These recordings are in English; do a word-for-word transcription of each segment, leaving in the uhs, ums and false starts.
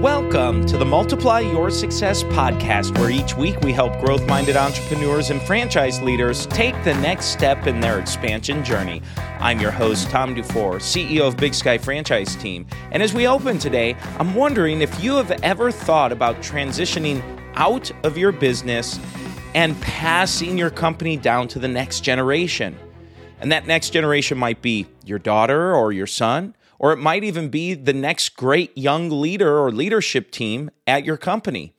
Welcome to the Multiply Your Success podcast, where each week we help growth-minded entrepreneurs and franchise leaders take the next step in their expansion journey. I'm your host, Tom Dufour, C E O of Big Sky Franchise Team. And as we open today, I'm wondering if you have ever thought about transitioning out of your business and passing your company down to the next generation. And that next generation might be your daughter or your son, or it might even be the next great young leader or leadership team at your company.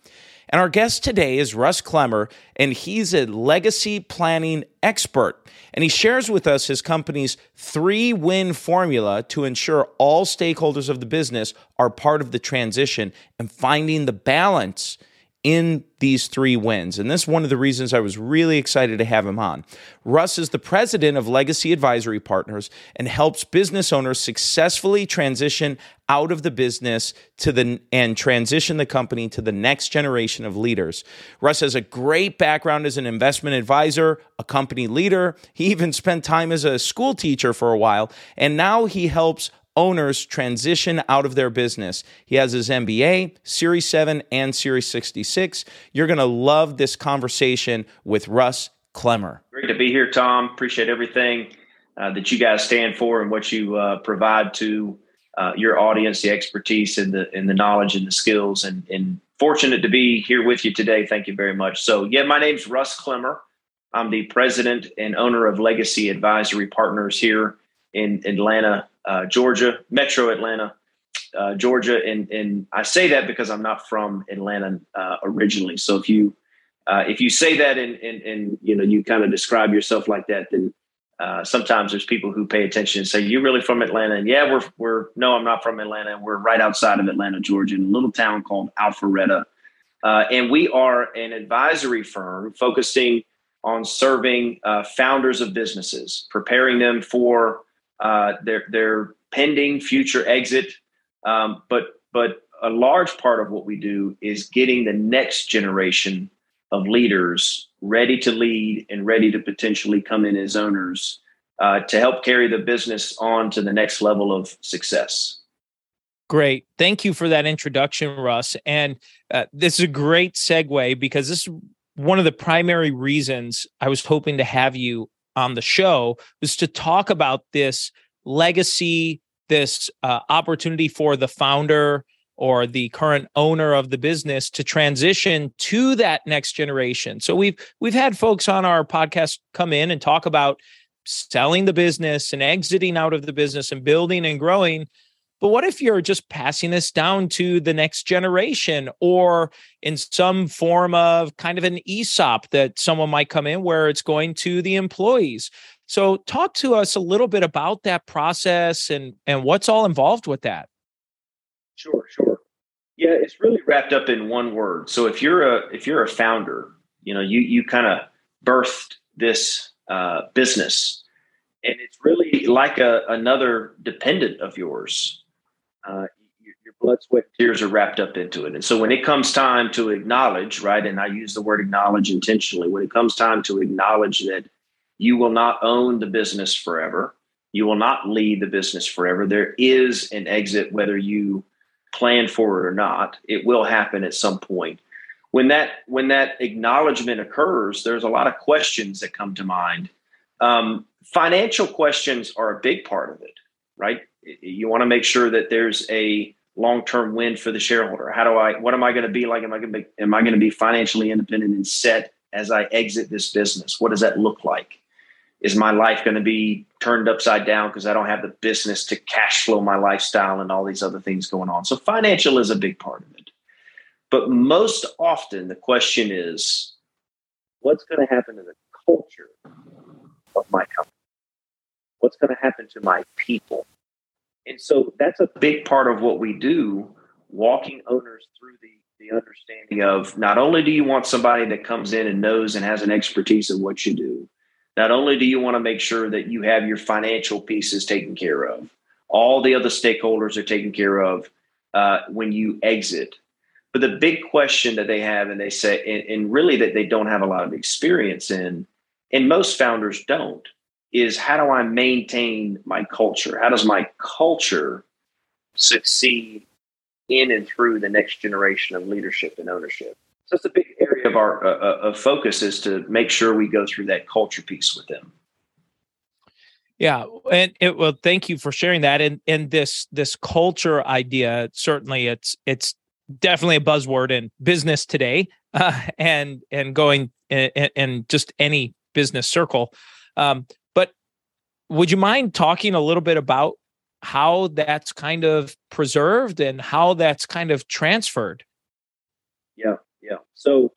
And our guest today is Russ Klemmer, and he's a legacy planning expert. And he shares with us his company's three-win formula to ensure all stakeholders of the business are part of the transition and finding the balance in these three wins. And this is one of the reasons I was really excited to have him on. Russ is the president of Legacy Advisory Partners and helps business owners successfully transition out of the business to the and transition the company to the next generation of leaders. Russ has a great background as an investment advisor, a company leader. He even spent time as a school teacher for a while, and now he helps owners transition out of their business. He has his M B A, Series seven, and Series sixty-six. You're going to love this conversation with Russ Klemmer. Great to be here, Tom. Appreciate everything uh, that you guys stand for and what you uh, provide to uh, your audience, the expertise and the and the knowledge and the skills. And, and fortunate to be here with you today. Thank you very much. So, yeah, my name's Russ Klemmer. I'm the president and owner of Legacy Advisory Partners here in Atlanta, Uh, Georgia, Metro Atlanta, uh, Georgia. And, and I say that because I'm not from Atlanta uh, originally. So if you uh, if you say that and, and, and you know, you kind of describe yourself like that, then uh, sometimes there's people who pay attention and say, "You really from Atlanta?" And yeah, we're we're no, I'm not from Atlanta. We're right outside of Atlanta, Georgia, in a little town called Alpharetta. Uh, and we are an advisory firm focusing on serving uh, founders of businesses, preparing them for Uh, their their pending future exit, um, but but a large part of what we do is getting the next generation of leaders ready to lead and ready to potentially come in as owners uh, to help carry the business on to the next level of success. Great. Thank you for that introduction, Russ. And uh, this is a great segue, because this is one of the primary reasons I was hoping to have you on the show, was to talk about this legacy, this uh, opportunity for the founder or the current owner of the business to transition to that next generation. So we've we've had folks on our podcast come in and talk about selling the business and exiting out of the business and building and growing. But what if you're just passing this down to the next generation, or in some form of kind of an E S O P that someone might come in where it's going to the employees? So talk to us a little bit about that process and, and what's all involved with that. Sure, sure. Yeah, it's really wrapped up in one word. So if you're a if you're a founder, you know, you you kind of birthed this uh, business, and it's really like a, another dependent of yours. Uh, your, your blood, sweat, tears are wrapped up into it. And so when it comes time to acknowledge, right, and I use the word acknowledge intentionally, when it comes time to acknowledge that you will not own the business forever, you will not lead the business forever, there is an exit, whether you plan for it or not, it will happen at some point. When that, when that acknowledgement occurs, there's a lot of questions that come to mind. Um, financial questions are a big part of it, right? You want to make sure that there's a long-term win for the shareholder. How do I, what am I going to be like? Am I going to be, am I going to be financially independent and set as I exit this business? What does that look like? Is my life going to be turned upside down because I don't have the business to cash flow my lifestyle and all these other things going on? So financial is a big part of it. But most often the question is, what's going to happen to the culture of my company? What's going to happen to my people? And so that's a big part of what we do, walking owners through the, the understanding of, not only do you want somebody that comes in and knows and has an expertise in what you do, not only do you want to make sure that you have your financial pieces taken care of, all the other stakeholders are taken care of uh, when you exit. But the big question that they have, and they say, and, and really that they don't have a lot of experience in, and most founders don't, is how do I maintain my culture? How does my culture succeed in and through the next generation of leadership and ownership. So it's a big area of our uh, of focus is to make sure we go through that culture piece with them. Yeah, and it, well, thank you for sharing that. And and this this culture idea, certainly it's it's definitely a buzzword in business today, uh, and and going and, and just any business circle. Um, but would you mind talking a little bit about how that's kind of preserved and how that's kind of transferred? Yeah, yeah. So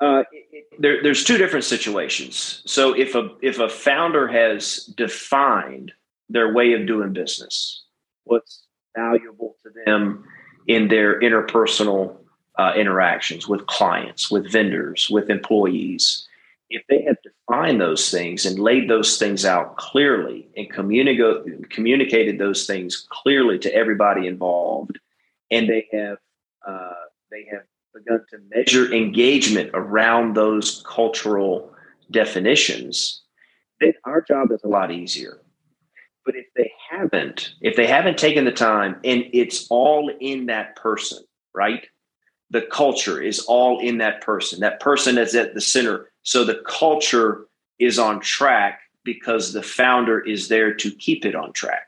uh, it, it, there, there's two different situations. So if a if a founder has defined their way of doing business, what's valuable to them in their interpersonal uh, interactions with clients, with vendors, with employees, if they have defined those things and laid those things out clearly and communic- communicated those things clearly to everybody involved, and they have uh, they have begun to measure engagement around those cultural definitions, then our job is a lot easier. But if they haven't, if they haven't taken the time, and it's all in that person, right? The culture is all in that person. That person is at the center. So the culture is on track because the founder is there to keep it on track.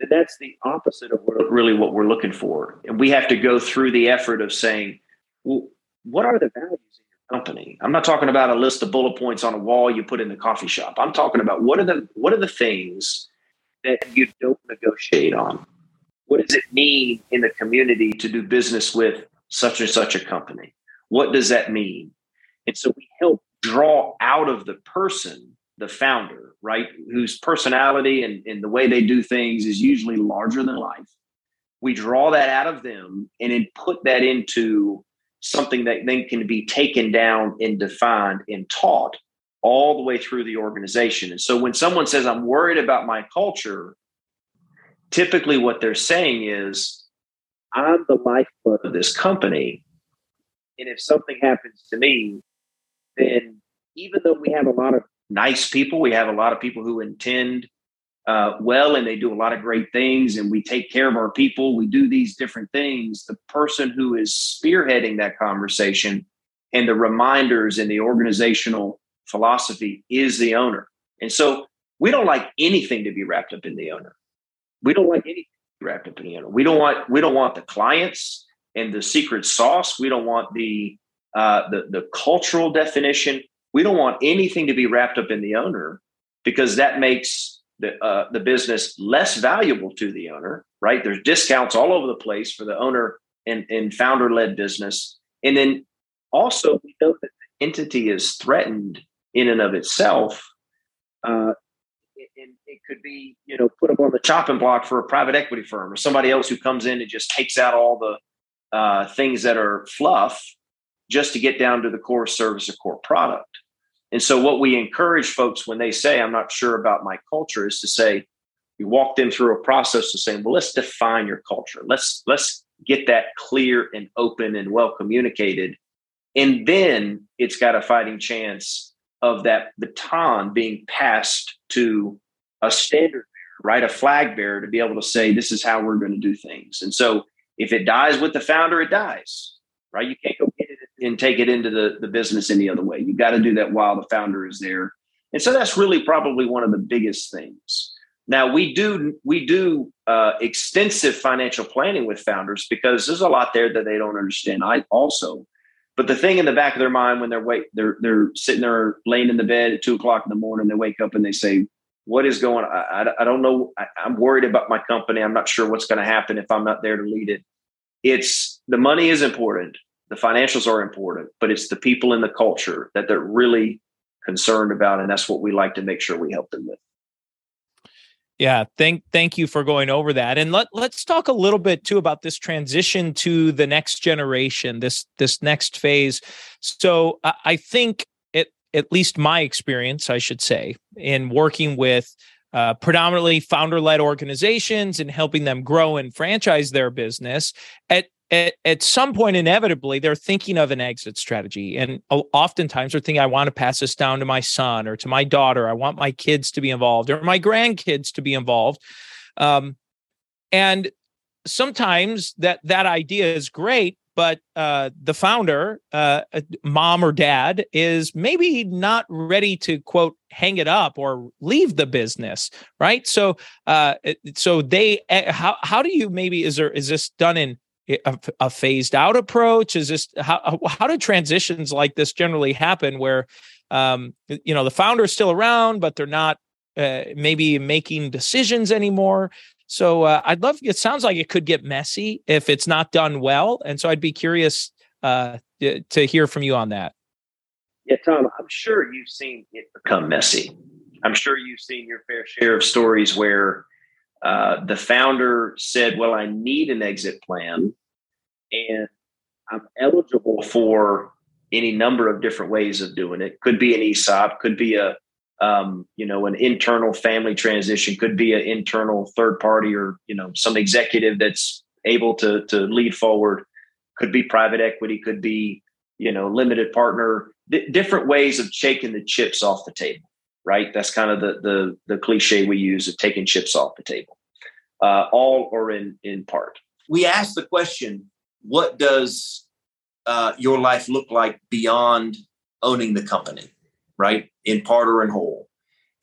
And that's the opposite of what, really what we're looking for. And we have to go through the effort of saying, well, what are the values in your company? I'm not talking about a list of bullet points on a wall you put in the coffee shop. I'm talking about what are the what are the things that you don't negotiate on? What does it mean in the community to do business with such and such a company? What does that mean? And so we help draw out of the person, the founder, right, whose personality and, and the way they do things is usually larger than life. We draw that out of them and then put that into something that then can be taken down and defined and taught all the way through the organization. And so when someone says, I'm worried about my culture, typically what they're saying is, I'm the lifeblood of this company. And if something happens to me, then even though we have a lot of nice people, we have a lot of people who intend uh, well, and they do a lot of great things, and we take care of our people, we do these different things, the person who is spearheading that conversation and the reminders and the organizational philosophy is the owner. And so we don't like anything to be wrapped up in the owner. We don't like anything to be wrapped up in the owner. We don't want, we don't want the clients and the secret sauce. We don't want the, uh, the, the cultural definition. We don't want anything to be wrapped up in the owner, because that makes the, uh, the business less valuable to the owner, right? There's discounts all over the place for the owner and, and founder-led business. And then also we know that the entity is threatened in and of itself. Uh, And it could be, you know, put up on the chopping block for a private equity firm or somebody else who comes in and just takes out all the uh, things that are fluff just to get down to the core service or core product. And so what we encourage folks when they say, I'm not sure about my culture, is to say, we walk them through a process of saying, well, let's define your culture. Let's, let's get that clear and open and well communicated. And then it's got a fighting chance of that baton being passed to a standard bearer, right? A flag bearer to be able to say, this is how we're going to do things. And so if it dies with the founder, it dies, right? You can't go get it and take it into the, the business any other way. You've got to do that while the founder is there. And so that's really probably one of the biggest things. Now we do, we do uh, extensive financial planning with founders, because there's a lot there that they don't understand. I also, but the thing in the back of their mind when they're wait, they're they're sitting there laying in the bed at two o'clock in the morning, they wake up and they say, what is going on? I, I, I don't know. I, I'm worried about my company. I'm not sure what's going to happen if I'm not there to lead it. It's the money is important. The financials are important, but it's the people in the culture that they're really concerned about. And that's what we like to make sure we help them with. Yeah, thank thank you for going over that. And let, let's talk a little bit too about this transition to the next generation, this this next phase. So I, I think, it, at least my experience, I should say, in working with uh, predominantly founder-led organizations and helping them grow and franchise their business, at, at, at some point, inevitably, they're thinking of an exit strategy. And oftentimes they're thinking, I want to pass this down to my son or to my daughter. I want my kids to be involved or my grandkids to be involved. Um, and sometimes that that idea is great, but uh, the founder, uh, mom or dad, is maybe not ready to, quote, hang it up or leave the business, right? So, uh, so they, how how do you maybe is there is this done in a, a phased out approach? Is this how how do transitions like this generally happen, where um, you know the founder is still around, but they're not uh, maybe making decisions anymore? So uh, I'd love, it sounds like it could get messy if it's not done well. And so I'd be curious uh, to hear from you on that. Yeah, Tom, I'm sure you've seen it become messy. I'm sure you've seen your fair share of stories where uh, the founder said, well, I need an exit plan and I'm eligible for any number of different ways of doing it. Could be an E S O P, could be a Um, you know, an internal family transition, could be an internal third party or, you know, some executive that's able to, to lead forward, could be private equity, could be, you know, limited partner, D- different ways of taking the chips off the table, right? That's kind of the the, the cliche we use of taking chips off the table, uh, all or in, in part. We asked the question, what does uh, your life look like beyond owning the company? Right? In part or in whole.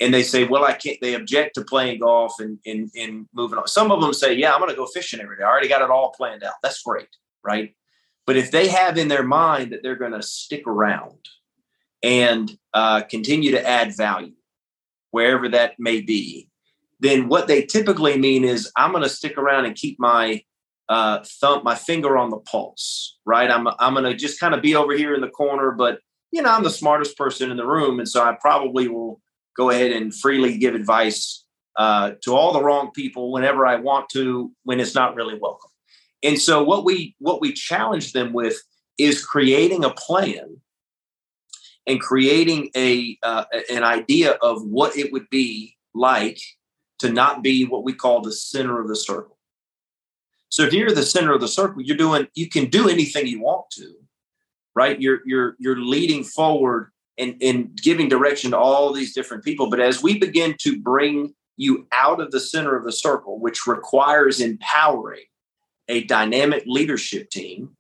And they say, well, I can't, they object to playing golf and, and, and moving on. Some of them say, yeah, I'm going to go fishing every day. I already got it all planned out. That's great. Right. But if they have in their mind that they're going to stick around and uh, continue to add value wherever that may be, then what they typically mean is I'm going to stick around and keep my uh, thumb, my finger on the pulse. Right. I'm, I'm going to just kind of be over here in the corner, but you know, I'm the smartest person in the room. And so I probably will go ahead and freely give advice uh, to all the wrong people whenever I want to, when it's not really welcome. And so what we what we challenge them with is creating a plan and creating a uh, an idea of what it would be like to not be what we call the center of the circle. So if you're the center of the circle, you're doing you can do anything you want to. Right. You're you're you're leading forward and, and giving direction to all these different people. But as we begin to bring you out of the center of the circle, which requires empowering a dynamic leadership team,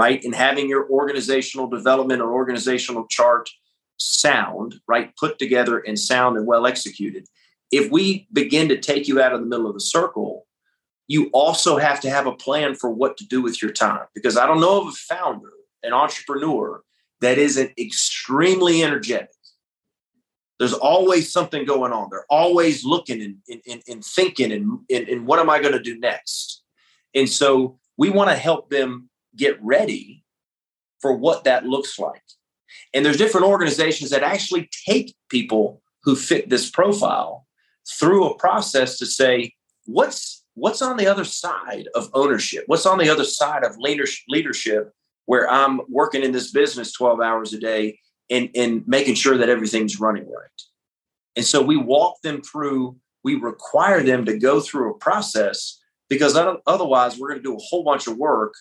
right, and having your organizational development or organizational chart sound, right, put together and sound and well executed. If we begin to take you out of the middle of the circle, you also have to have a plan for what to do with your time, because I don't know of a founder, an entrepreneur that isn't extremely energetic. There's always something going on. They're always looking and, and, and thinking and, and, and what am I going to do next? And so we want to help them get ready for what that looks like. And there's different organizations that actually take people who fit this profile through a process to say, what's, what's on the other side of ownership? What's on the other side of leadership? Where I'm working in this business twelve hours a day and, and making sure that everything's running right. And so we walk them through, we require them to go through a process, because otherwise we're going to do a whole bunch of work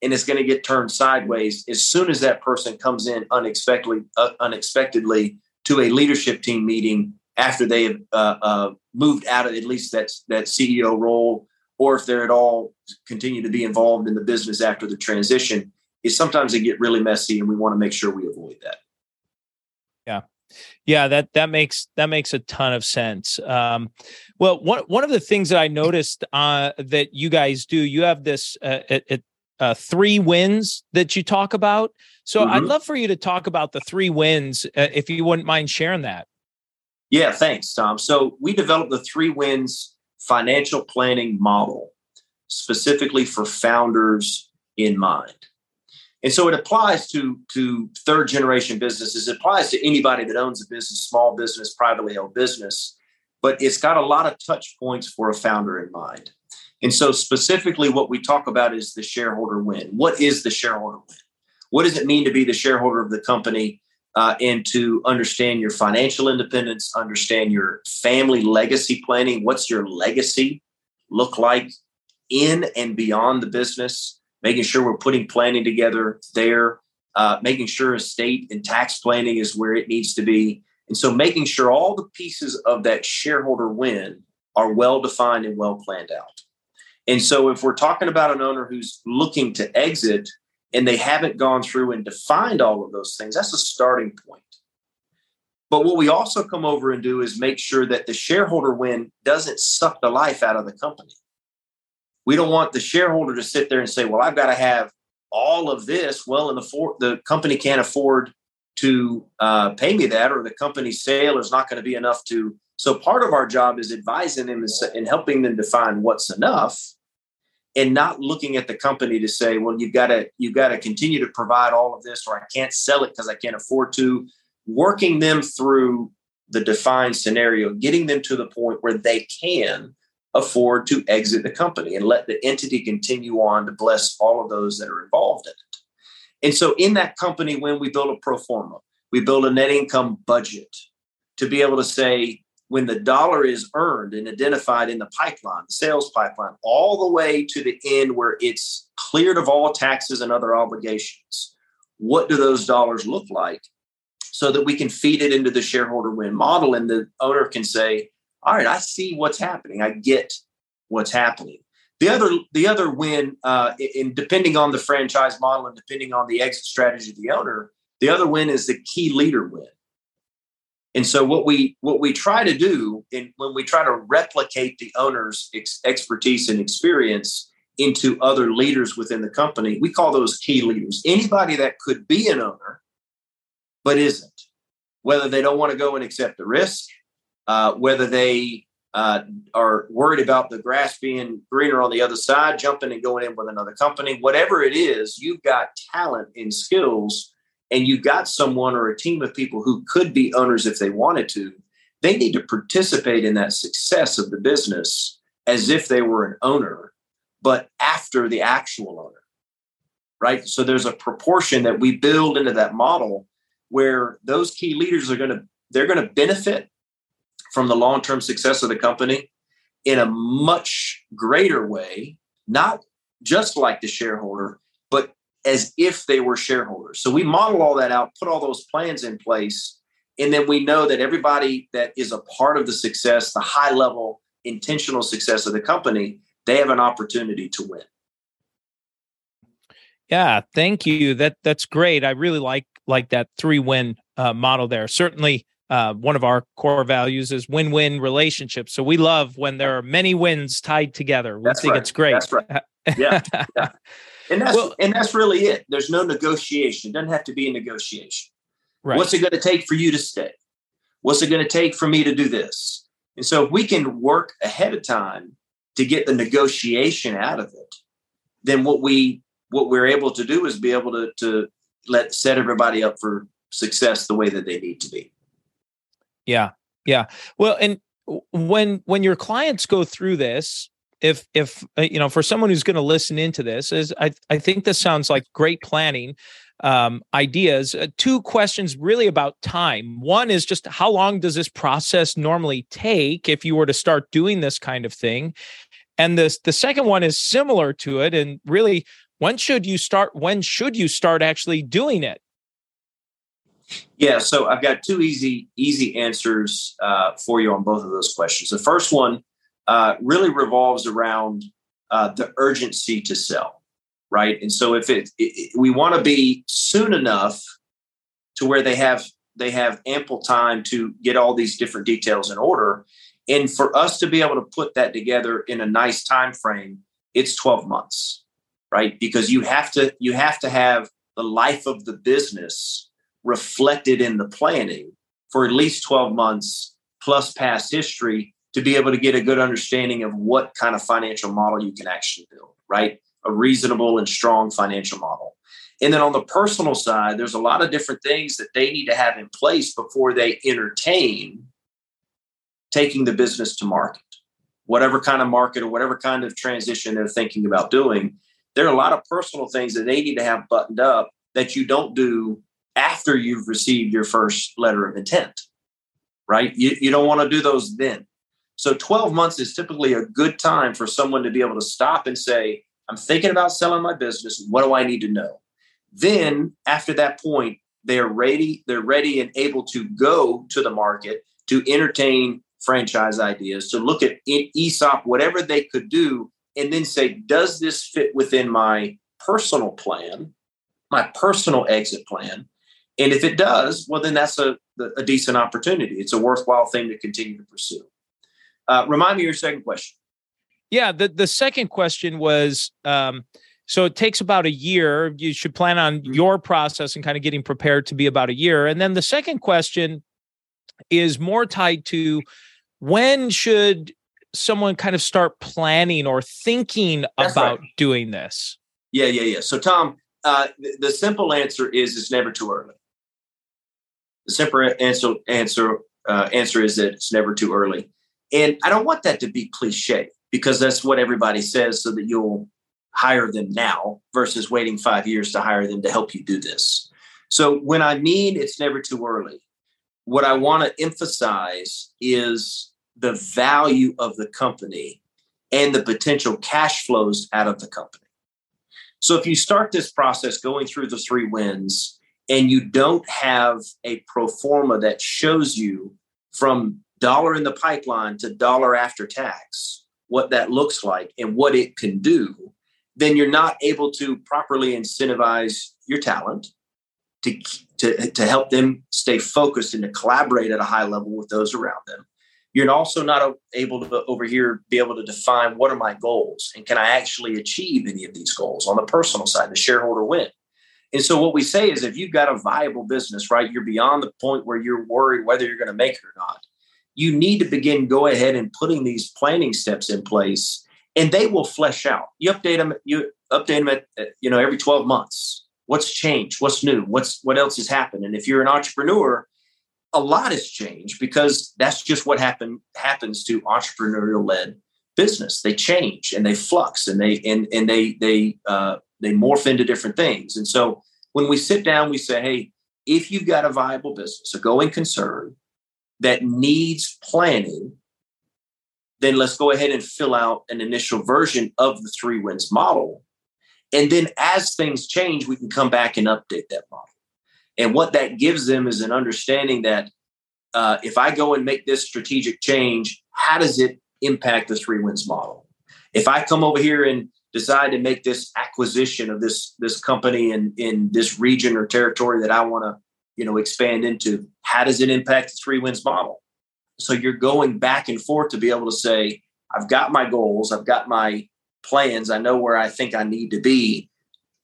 and it's going to get turned sideways as soon as that person comes in unexpectedly, uh, unexpectedly to a leadership team meeting after they have uh, uh, moved out of at least that, that C E O role, or if they're at all continue to be involved in the business after the transition. Is sometimes they get really messy, and we want to make sure we avoid that. Yeah, yeah that that makes that makes a ton of sense. Um, well, one one of the things that I noticed uh, that you guys do, you have this uh, it, uh, three wins that you talk about. So mm-hmm. I'd love for you to talk about the three wins, uh, if you wouldn't mind sharing that. Yeah, thanks, Tom. So we developed the three wins financial planning model specifically for founders in mind. And so it applies to, to third generation businesses. It applies to anybody that owns a business, small business, privately held business, but it's got a lot of touch points for a founder in mind. And so specifically what we talk about is the shareholder win. What is the shareholder win? What does it mean to be the shareholder of the company uh, and to understand your financial independence, understand your family legacy planning? What's your legacy look like in and beyond the business? Making sure we're putting planning together there, uh, making sure estate and tax planning is where it needs to be. And so making sure all the pieces of that shareholder win are well-defined and well-planned out. And so if we're talking about an owner who's looking to exit and they haven't gone through and defined all of those things, that's a starting point. But what we also come over and do is make sure that the shareholder win doesn't suck the life out of the company. We don't want the shareholder to sit there and say, well, I've got to have all of this. Well, and the, for- the company can't afford to uh, pay me that, or the company's sale is not going to be enough to. So part of our job is advising them and helping them define what's enough, and not looking at the company to say, well, you've got to you've got to continue to provide all of this, or I can't sell it because I can't afford to. Working them through the defined scenario, getting them to the point where they can afford to exit the company and let the entity continue on to bless all of those that are involved in it. And so in that company, when we build a pro forma, we build a net income budget to be able to say, when the dollar is earned and identified in the pipeline, the sales pipeline, all the way to the end where it's cleared of all taxes and other obligations, what do those dollars look like, so that we can feed it into the shareholder win model, and the owner can say, all right, I see what's happening. I get what's happening. The other, the other win, uh, in depending on the franchise model and depending on the exit strategy of the owner, the other win is the key leader win. And so what we what we try to do, in, when we try to replicate the owner's ex- expertise and experience into other leaders within the company, we call those key leaders. Anybody that could be an owner but isn't, whether they don't want to go and accept the risk, Uh, whether they uh, are worried about the grass being greener on the other side, jumping and going in with another company, whatever it is, you've got talent and skills, and you've got someone or a team of people who could be owners if they wanted to. They need to participate in that success of the business as if they were an owner, but after the actual owner, right? So there's a proportion that we build into that model where those key leaders are going to, they're going to benefit from the long-term success of the company in a much greater way, not just like the shareholder, but as if they were shareholders. So we model all that out, put all those plans in place, and then we know that everybody that is a part of the success, the high-level intentional success of the company, they have an opportunity to win. Yeah, thank you. That that's great. I really like like that three-win uh, model there. Certainly, Uh, one of our core values is win-win relationships. So we love when there are many wins tied together. We that's think right. It's great. That's right. Yeah. yeah. And, that's, well, and that's really it. There's no negotiation. It doesn't have to be a negotiation. Right. What's it going to take for you to stay? What's it going to take for me to do this? And so if we can work ahead of time to get the negotiation out of it, then what, we, what we're able to do is be able to, to let set everybody up for success the way that they need to be. Yeah. Yeah. Well, and when, when your clients go through this, if, if, uh, you know, for someone who's going to listen into this, is I, I think this sounds like great planning, um, ideas, uh, two questions really about time. One is just how long does this process normally take if you were to start doing this kind of thing? And this, the second one is similar to it. And really, when should you start, when should you start actually doing it? Yeah, so I've got two easy, easy answers uh, for you on both of those questions. The first one uh, really revolves around uh, the urgency to sell, right? And so if it, it we want to be soon enough to where they have they have ample time to get all these different details in order, and for us to be able to put that together in a nice time frame, it's twelve months, right? Because you have to you have to have the life of the business reflected in the planning for at least twelve months plus past history to be able to get a good understanding of what kind of financial model you can actually build, right? A reasonable and strong financial model. And then on the personal side, there's a lot of different things that they need to have in place before they entertain taking the business to market, whatever kind of market or whatever kind of transition they're thinking about doing. There are a lot of personal things that they need to have buttoned up that you don't do after you've received your first letter of intent, right? You, you don't want to do those then. So twelve months is typically a good time for someone to be able to stop and say, I'm thinking about selling my business. What do I need to know? Then after that point, they're ready, they're ready and able to go to the market to entertain franchise ideas, to look at E S O P, whatever they could do and then say, does this fit within my personal plan, my personal exit plan? And if it does, well, then that's a, a decent opportunity. It's a worthwhile thing to continue to pursue. Uh, remind me of your second question. Yeah, the, the second question was, um, so it takes about a year. You should plan on your process and kind of getting prepared to be about a year. And then the second question is more tied to when should someone kind of start planning or thinking That's about right. doing this? Yeah, yeah, yeah. So, Tom, uh, the, the simple answer is it's never too early. The simple answer answer uh, answer is that it's never too early. And I don't want that to be cliche, because that's what everybody says, so that you'll hire them now versus waiting five years to hire them to help you do this. So when I mean it's never too early, what I want to emphasize is the value of the company and the potential cash flows out of the company. So if you start this process going through the three wins and you don't have a pro forma that shows you from dollar in the pipeline to dollar after tax, what that looks like and what it can do, then you're not able to properly incentivize your talent to, to, to help them stay focused and to collaborate at a high level with those around them. You're also not able to, over here, be able to define what are my goals and can I actually achieve any of these goals on the personal side, the shareholder win. And so what we say is if you've got a viable business, right, you're beyond the point where you're worried whether you're going to make it or not. You need to begin, go ahead and putting these planning steps in place, and they will flesh out. You update them, you update them at, you know, every twelve months. What's changed? What's new? What's, what else has happened? And if you're an entrepreneur, a lot has changed, because that's just what happen, happens to entrepreneurial-led business. They change and they flux and they and and they they uh, they morph into different things. And so when we sit down, we say, hey, if you've got a viable business, a going concern that needs planning, then let's go ahead and fill out an initial version of the three wins model. And then as things change, we can come back and update that model. And what that gives them is an understanding that uh, if I go and make this strategic change, how does it impact the three wins model? If I come over here and decide to make this acquisition of this, this company in, in this region or territory that I want to, you know, expand into, how does it impact the three wins model? So you're going back and forth to be able to say, I've got my goals, I've got my plans, I know where I think I need to be.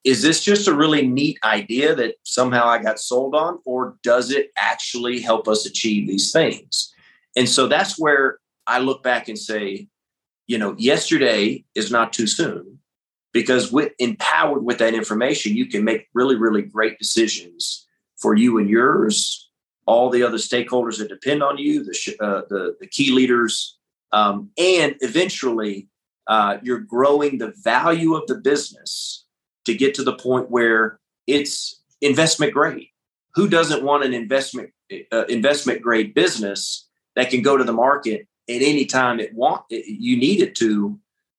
Is this just a really neat idea that somehow I got sold on, or does it actually help us achieve these things? And so that's where I look back and say, you know, yesterday is not too soon, because with empowered with that information, you can make really, really great decisions for you and yours, all the other stakeholders that depend on you, the uh, the, the key leaders, um, and eventually uh, you're growing the value of the business to get to the point where it's investment grade. Who doesn't want an investment uh, investment grade business that can go to the market at any time it want it, you need it to,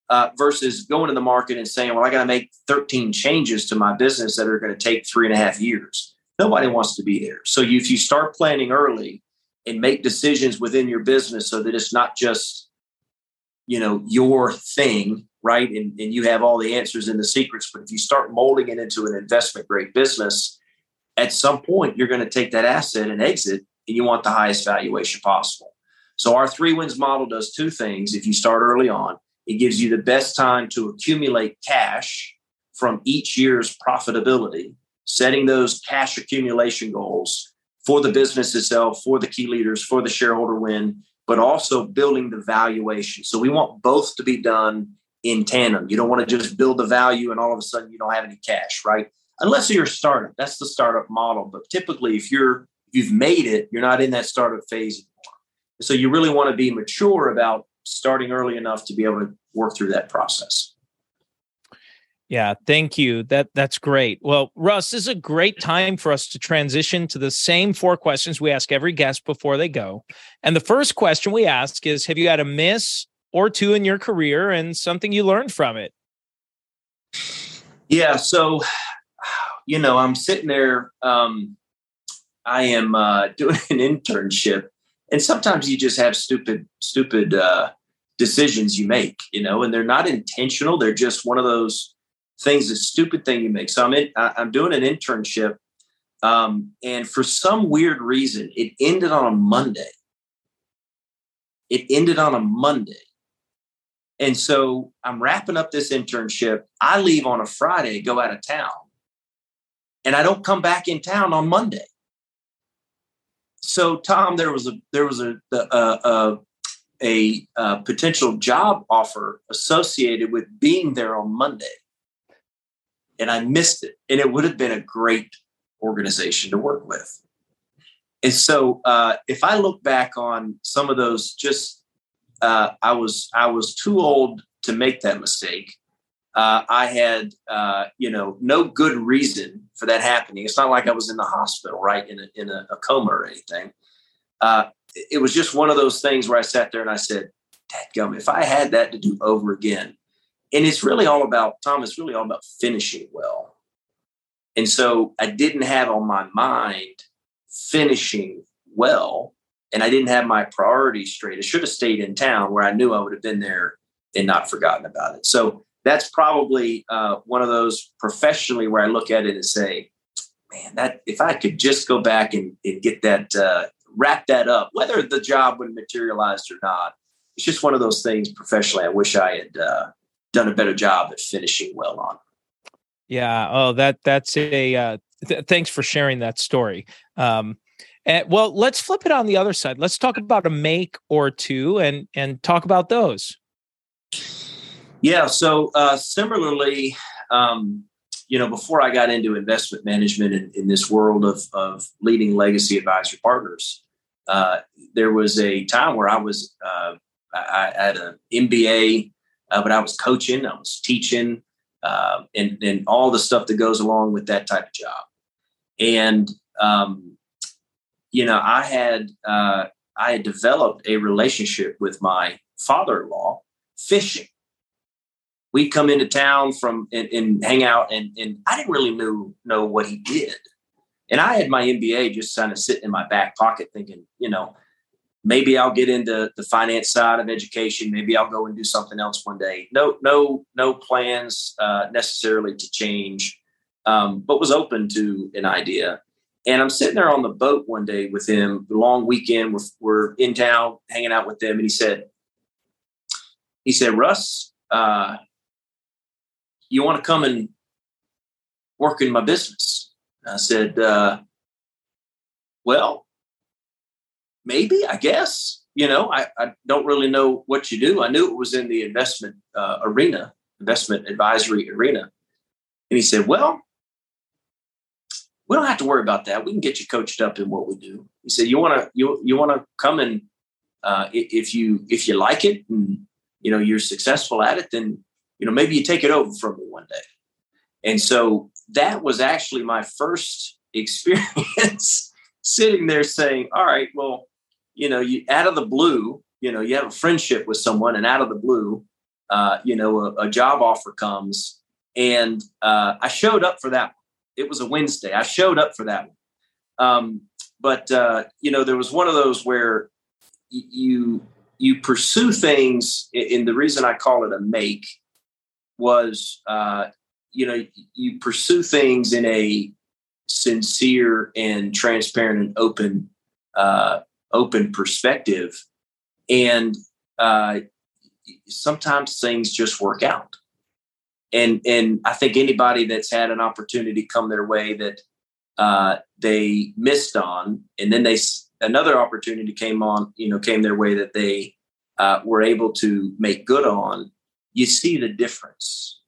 uh, versus going to the market and saying, well, I got to make thirteen changes to my business that are going to take three and a half years. Nobody wants to be there. So if you start planning early and make decisions within your business so that it's not just, you know, your thing, right? And, and you have all the answers and the secrets, but if you start molding it into an investment grade business, at some point you're going to take that asset and exit, and you want the highest valuation possible. So our three wins model does two things. If you start early on, it gives you the best time to accumulate cash from each year's profitability, setting those cash accumulation goals for the business itself, for the key leaders, for the shareholder win, but also building the valuation. So we want both to be done in tandem. You don't want to just build the value and all of a sudden you don't have any cash, right? Unless you're a startup. That's the startup model. But typically, if you're you've made it, you're not in that startup phase anymore. So you really want to be mature about starting early enough to be able to work through that process. Yeah, thank you. That that's great. Well, Russ, this is a great time for us to transition to the same four questions we ask every guest before they go. And the first question we ask is, have you had a miss or two in your career and something you learned from it? Yeah. So, you know, I'm sitting there, um, I am uh, doing an internship, and sometimes you just have stupid, stupid uh, decisions you make, you know, and they're not intentional. They're just one of those things, a stupid thing you make. So I'm in, I'm doing an internship. Um, and for some weird reason, it ended on a Monday. It ended on a Monday. And so I'm wrapping up this internship. I leave on a Friday, go out of town, and I don't come back in town on Monday. So Tom, there was a, there was a, a, a, a, a potential job offer associated with being there on Monday, and I missed it, and it would have been a great organization to work with. And so uh, if I look back on some of those, just uh, I was I was too old to make that mistake. Uh, I had uh, you know no good reason for that happening. It's not like I was in the hospital, right, in a, in a, a coma or anything. Uh, it was just one of those things where I sat there and I said, "Dadgum, if I had that to do over again." And it's really all about, Tom, it's really all about finishing well. And so I didn't have on my mind finishing well, and I didn't have my priorities straight. I should have stayed in town where I knew I would have been there and not forgotten about it. So that's probably uh, one of those professionally where I look at it and say, man, that if I could just go back and, and get that, uh, wrap that up, whether the job would have materialized or not, it's just one of those things professionally I wish I had uh, done a better job at finishing well on. Yeah. Oh, that that's a uh, th- thanks for sharing that story. Um, and, well, let's flip it on the other side. Let's talk about a make or two and and talk about those. Yeah. So uh, similarly, um, you know, before I got into investment management in, in this world of of leading Legacy Advisory Partners, uh, there was a time where I was uh, I, I had an M B A, uh, but I was coaching, I was teaching. Uh, and, and all the stuff that goes along with that type of job. And, um, you know, I had, uh, I had developed a relationship with my father-in-law fishing. We'd come into town from and, and hang out and, and I didn't really know, know what he did. And I had my M B A just kind of sitting in my back pocket thinking, you know, maybe I'll get into the finance side of education. Maybe I'll go and do something else one day. No, no, no plans uh, necessarily to change, um, but was open to an idea. And I'm sitting there on the boat one day with him, the long weekend. We're, we're in town hanging out with them. And he said, he said, Russ, uh, you want to come and work in my business? And I said, uh, well, maybe, I guess, you know, I, I don't really know what you do. I knew it was in the investment uh, arena, investment advisory arena. And he said, well, we don't have to worry about that. We can get you coached up in what we do. He said, you want to, you, you want to come and uh, if you, if you like it and, you know, you're successful at it, then, you know, maybe you take it over from me one day. And so that was actually my first experience sitting there saying, all right, well, you know, you out of the blue, you know, you have a friendship with someone and out of the blue, uh, you know, a, a job offer comes and uh, I showed up for that one. It was a Wednesday. I showed up for that one. Um, but, uh, you know, there was one of those where y- you you pursue things. And the reason I call it a make was, uh, you know, you pursue things in a sincere and transparent and open uh open perspective. And uh, sometimes things just work out. And and I think anybody that's had an opportunity come their way that uh, they missed on, and then they another opportunity came on, you know, came their way that they uh, were able to make good on, you see the difference.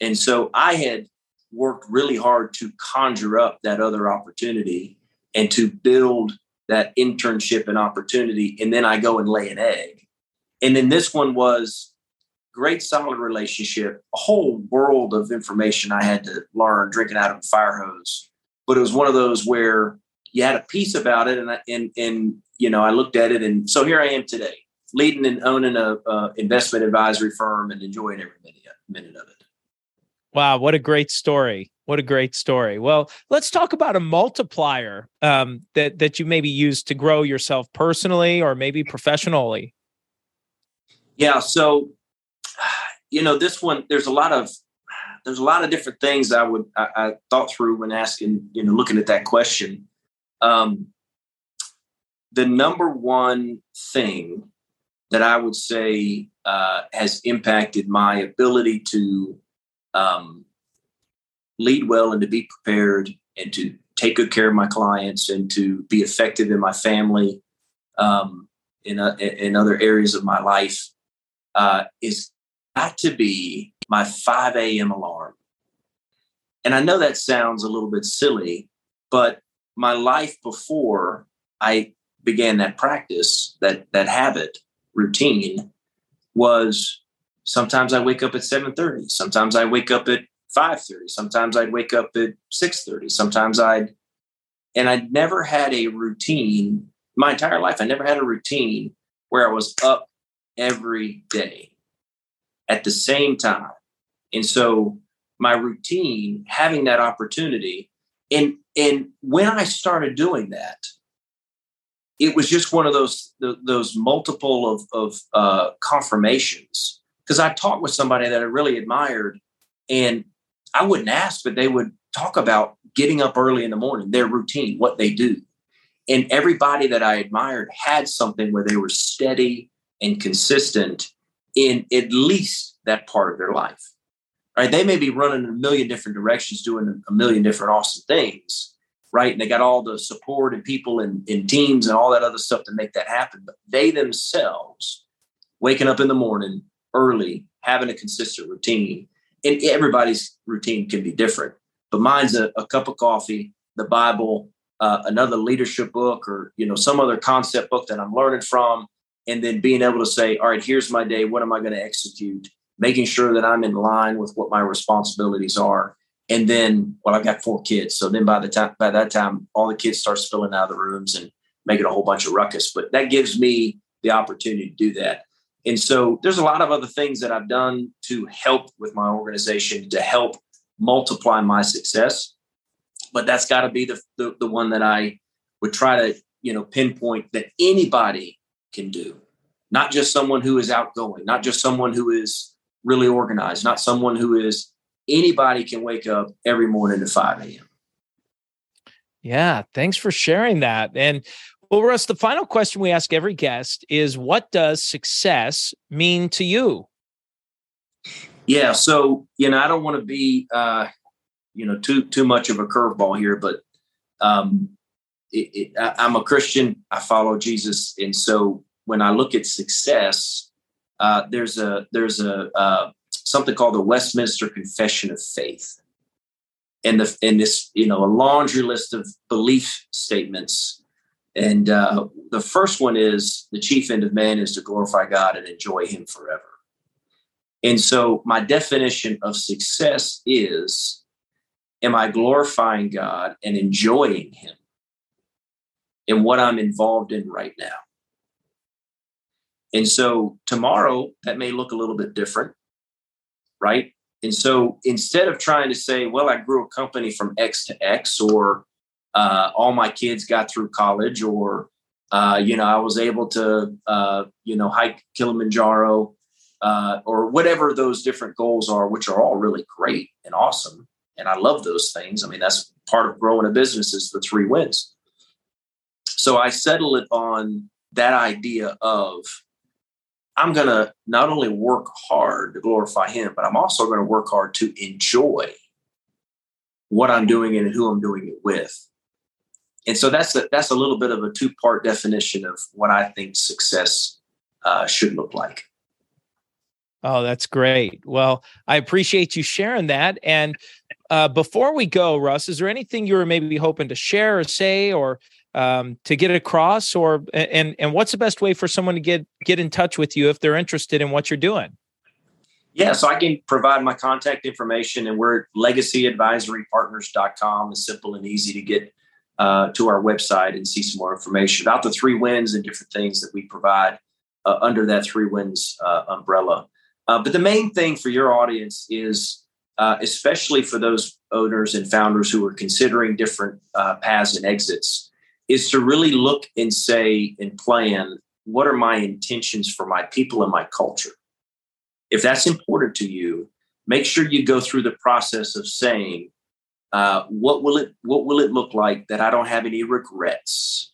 And so I had worked really hard to conjure up that other opportunity and to build that internship and opportunity. And then I go and lay an egg. And then this one was great, solid relationship, a whole world of information I had to learn drinking out of a fire hose. But it was one of those where you had a piece about it. And, I, and, and, you know, I looked at it. And so here I am today, leading and owning a, a investment advisory firm and enjoying every minute, minute of it. Wow. What a great story. What a great story. Well, let's talk about a multiplier um, that, that you maybe use to grow yourself personally or maybe professionally. Yeah. So, you know, this one, there's a lot of, there's a lot of different things I would, I, I thought through when asking, you know, looking at that question. Um, the number one thing that I would say uh, has impacted my ability to um, lead well and to be prepared and to take good care of my clients and to be effective in my family um, in, uh, in other areas of my life uh, is got to be my five a.m. alarm. And I know that sounds a little bit silly, but my life before I began that practice, that that habit routine was sometimes I wake up at seven thirty. Sometimes I wake up at five thirty. Sometimes I'd wake up at six thirty. Sometimes I'd, and I'd never had a routine my entire life. I never had a routine where I was up every day at the same time. And so my routine, having that opportunity, and and when I started doing that, it was just one of those those multiple of of uh, confirmations, because I talked with somebody that I really admired, and I wouldn't ask, but they would talk about getting up early in the morning, their routine, what they do, and everybody that I admired had something where they were steady and consistent in at least that part of their life. Right? They may be running in a million different directions, doing a million different awesome things. Right. And they got all the support and people and, and teams and all that other stuff to make that happen. But they themselves waking up in the morning early, having a consistent routine, and everybody's routine can be different. But mine's a, a cup of coffee, the Bible, uh, another leadership book, or, you know, some other concept book that I'm learning from. And then being able to say, all right, here's my day. What am I going to execute? Making sure that I'm in line with what my responsibilities are. And then, well, I've got four kids. So then by the time, by that time, all the kids start spilling out of the rooms and making a whole bunch of ruckus. But that gives me the opportunity to do that. And so there's a lot of other things that I've done to help with my organization, to help multiply my success. But that's got to be the, the the one that I would try to, you know, pinpoint that anybody can do. Not just someone who is outgoing, not just someone who is really organized, not someone who is anybody can wake up every morning at five a.m. Yeah. Thanks for sharing that. And well, Russ, the final question we ask every guest is, what does success mean to you? Yeah. So, you know, I don't want to be, uh, you know, too, too much of a curveball here, but um, it, it, I, I'm a Christian. I follow Jesus. And so when I look at success, uh, there's a, there's a, uh, something called the Westminster Confession of Faith. And the and this, you know, a laundry list of belief statements. And uh, the first one is the chief end of man is to glorify God and enjoy him forever. And so my definition of success is, am I glorifying God and enjoying him in what I'm involved in right now? And so tomorrow that may look a little bit different. Right. And so instead of trying to say, well, I grew a company from X to X, or uh, all my kids got through college, or, uh, you know, I was able to, uh, you know, hike Kilimanjaro uh, or whatever those different goals are, which are all really great and awesome. And I love those things. I mean, that's part of growing a business is the three wins. So I settle it on that idea of, I'm going to not only work hard to glorify him, but I'm also going to work hard to enjoy what I'm doing and who I'm doing it with. And so that's a, that's a little bit of a two-part definition of what I think success uh, should look like. Oh, that's great. Well, I appreciate you sharing that. And uh, before we go, Russ, is there anything you were maybe hoping to share or say, or Um, to get across, or and and what's the best way for someone to get get in touch with you if they're interested in what you're doing? Yeah, so I can provide my contact information, and we're at legacy advisory partners dot com. It's simple and easy to get uh, to our website and see some more information about the three wins and different things that we provide uh, under that three wins uh, umbrella. Uh, but the main thing for your audience is, uh, especially for those owners and founders who are considering different uh, paths and exits, is to really look and say and plan what are my intentions for my people and my culture? If that's important to you, make sure you go through the process of saying, uh, what will it what will it look like that I don't have any regrets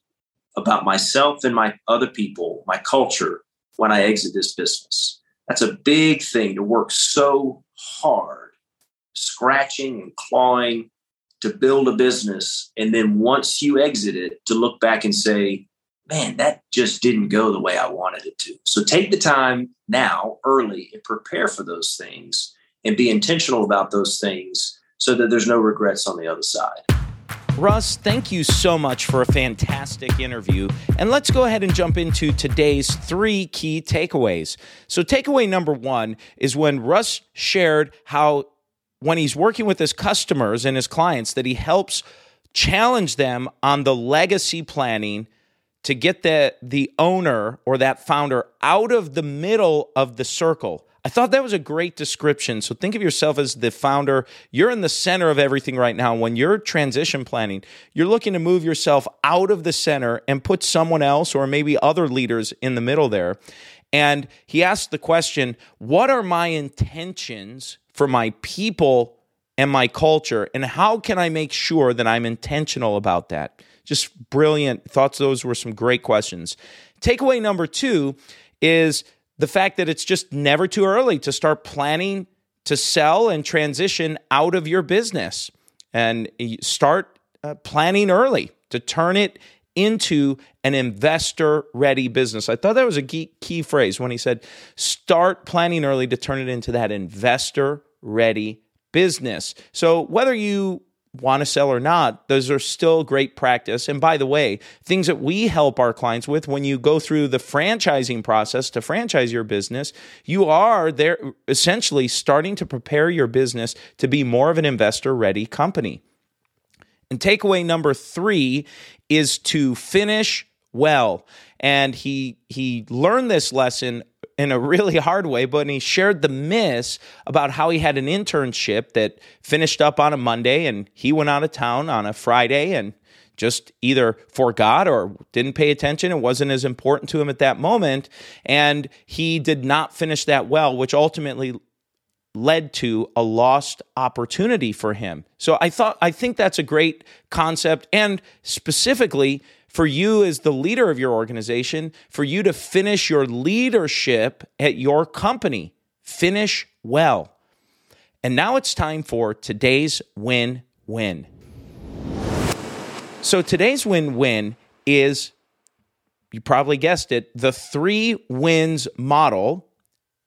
about myself and my other people, my culture, when I exit this business? That's a big thing, to work so hard, scratching and clawing to build a business. And then once you exit it, to look back and say, man, that just didn't go the way I wanted it to. So take the time now, early, and prepare for those things and be intentional about those things so that there's no regrets on the other side. Russ, thank you so much for a fantastic interview. And let's go ahead and jump into today's three key takeaways. So takeaway number one is when Russ shared how when he's working with his customers and his clients that he helps challenge them on the legacy planning to get the, the owner or that founder out of the middle of the circle. I thought that was a great description. So think of yourself as the founder. You're in the center of everything right now. When you're transition planning, you're looking to move yourself out of the center and put someone else or maybe other leaders in the middle there. And he asked the question, what are my intentions for my people and my culture? And how can I make sure that I'm intentional about that? Just brilliant. Thoughts those were some great questions. Takeaway number two is the fact that it's just never too early to start planning to sell and transition out of your business, and start uh, planning early to turn it into an investor-ready business. I thought that was a key, key phrase when he said, start planning early to turn it into that investor-ready business. So whether you want to sell or not, those are still great practice. And by the way, things that we help our clients with, when you go through the franchising process to franchise your business, you are there essentially starting to prepare your business to be more of an investor-ready company. And takeaway number three is to finish well. And he he learned this lesson in a really hard way, but he shared the miss about how he had an internship that finished up on a Monday and he went out of town on a Friday and just either forgot or didn't pay attention. It wasn't as important to him at that moment. And he did not finish that well, which ultimately led to a lost opportunity for him. So I thought, I think that's a great concept, and specifically for you as the leader of your organization, for you to finish your leadership at your company. Finish well. And now it's time for today's win-win. So today's win-win is, you probably guessed it, the three wins model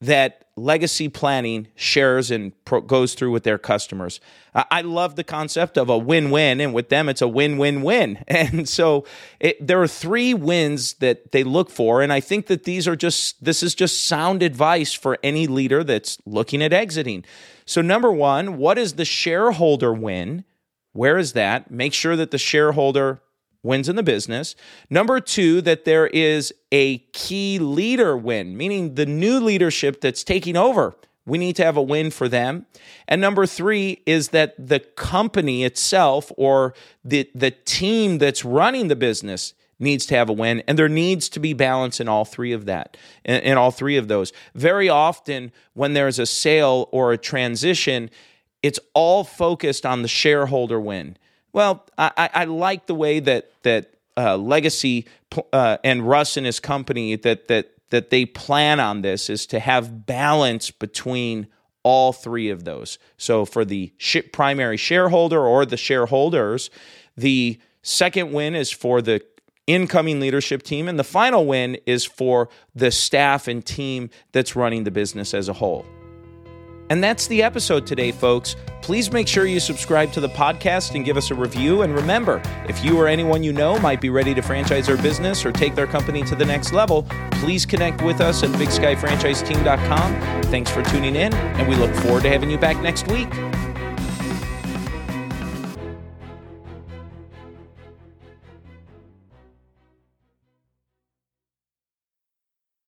that Legacy Planning shares and pro- goes through with their customers. I-, I love the concept of a win-win, and with them, it's a win-win-win. And so it, there are three wins that they look for, and I think that these are just, this is just sound advice for any leader that's looking at exiting. So number one, what is the shareholder win? Where is that? Make sure that the shareholder wins in the business. Number two, that there is a key leader win, meaning the new leadership that's taking over. We need to have a win for them. And number three is that the company itself or the, the team that's running the business needs to have a win, and there needs to be balance in all three of that, in, in all three of those. Very often when there's a sale or a transition, it's all focused on the shareholder win. Well, I, I like the way that that uh, Legacy uh, and Russ and his company, that that that they plan on this, is to have balance between all three of those. So for the primary shareholder or the shareholders, the second win is for the incoming leadership team, and the final win is for the staff and team that's running the business as a whole. And that's the episode today, folks. Please make sure you subscribe to the podcast and give us a review. And remember, if you or anyone you know might be ready to franchise their business or take their company to the next level, please connect with us at big sky franchise team dot com. Thanks for tuning in, and we look forward to having you back next week.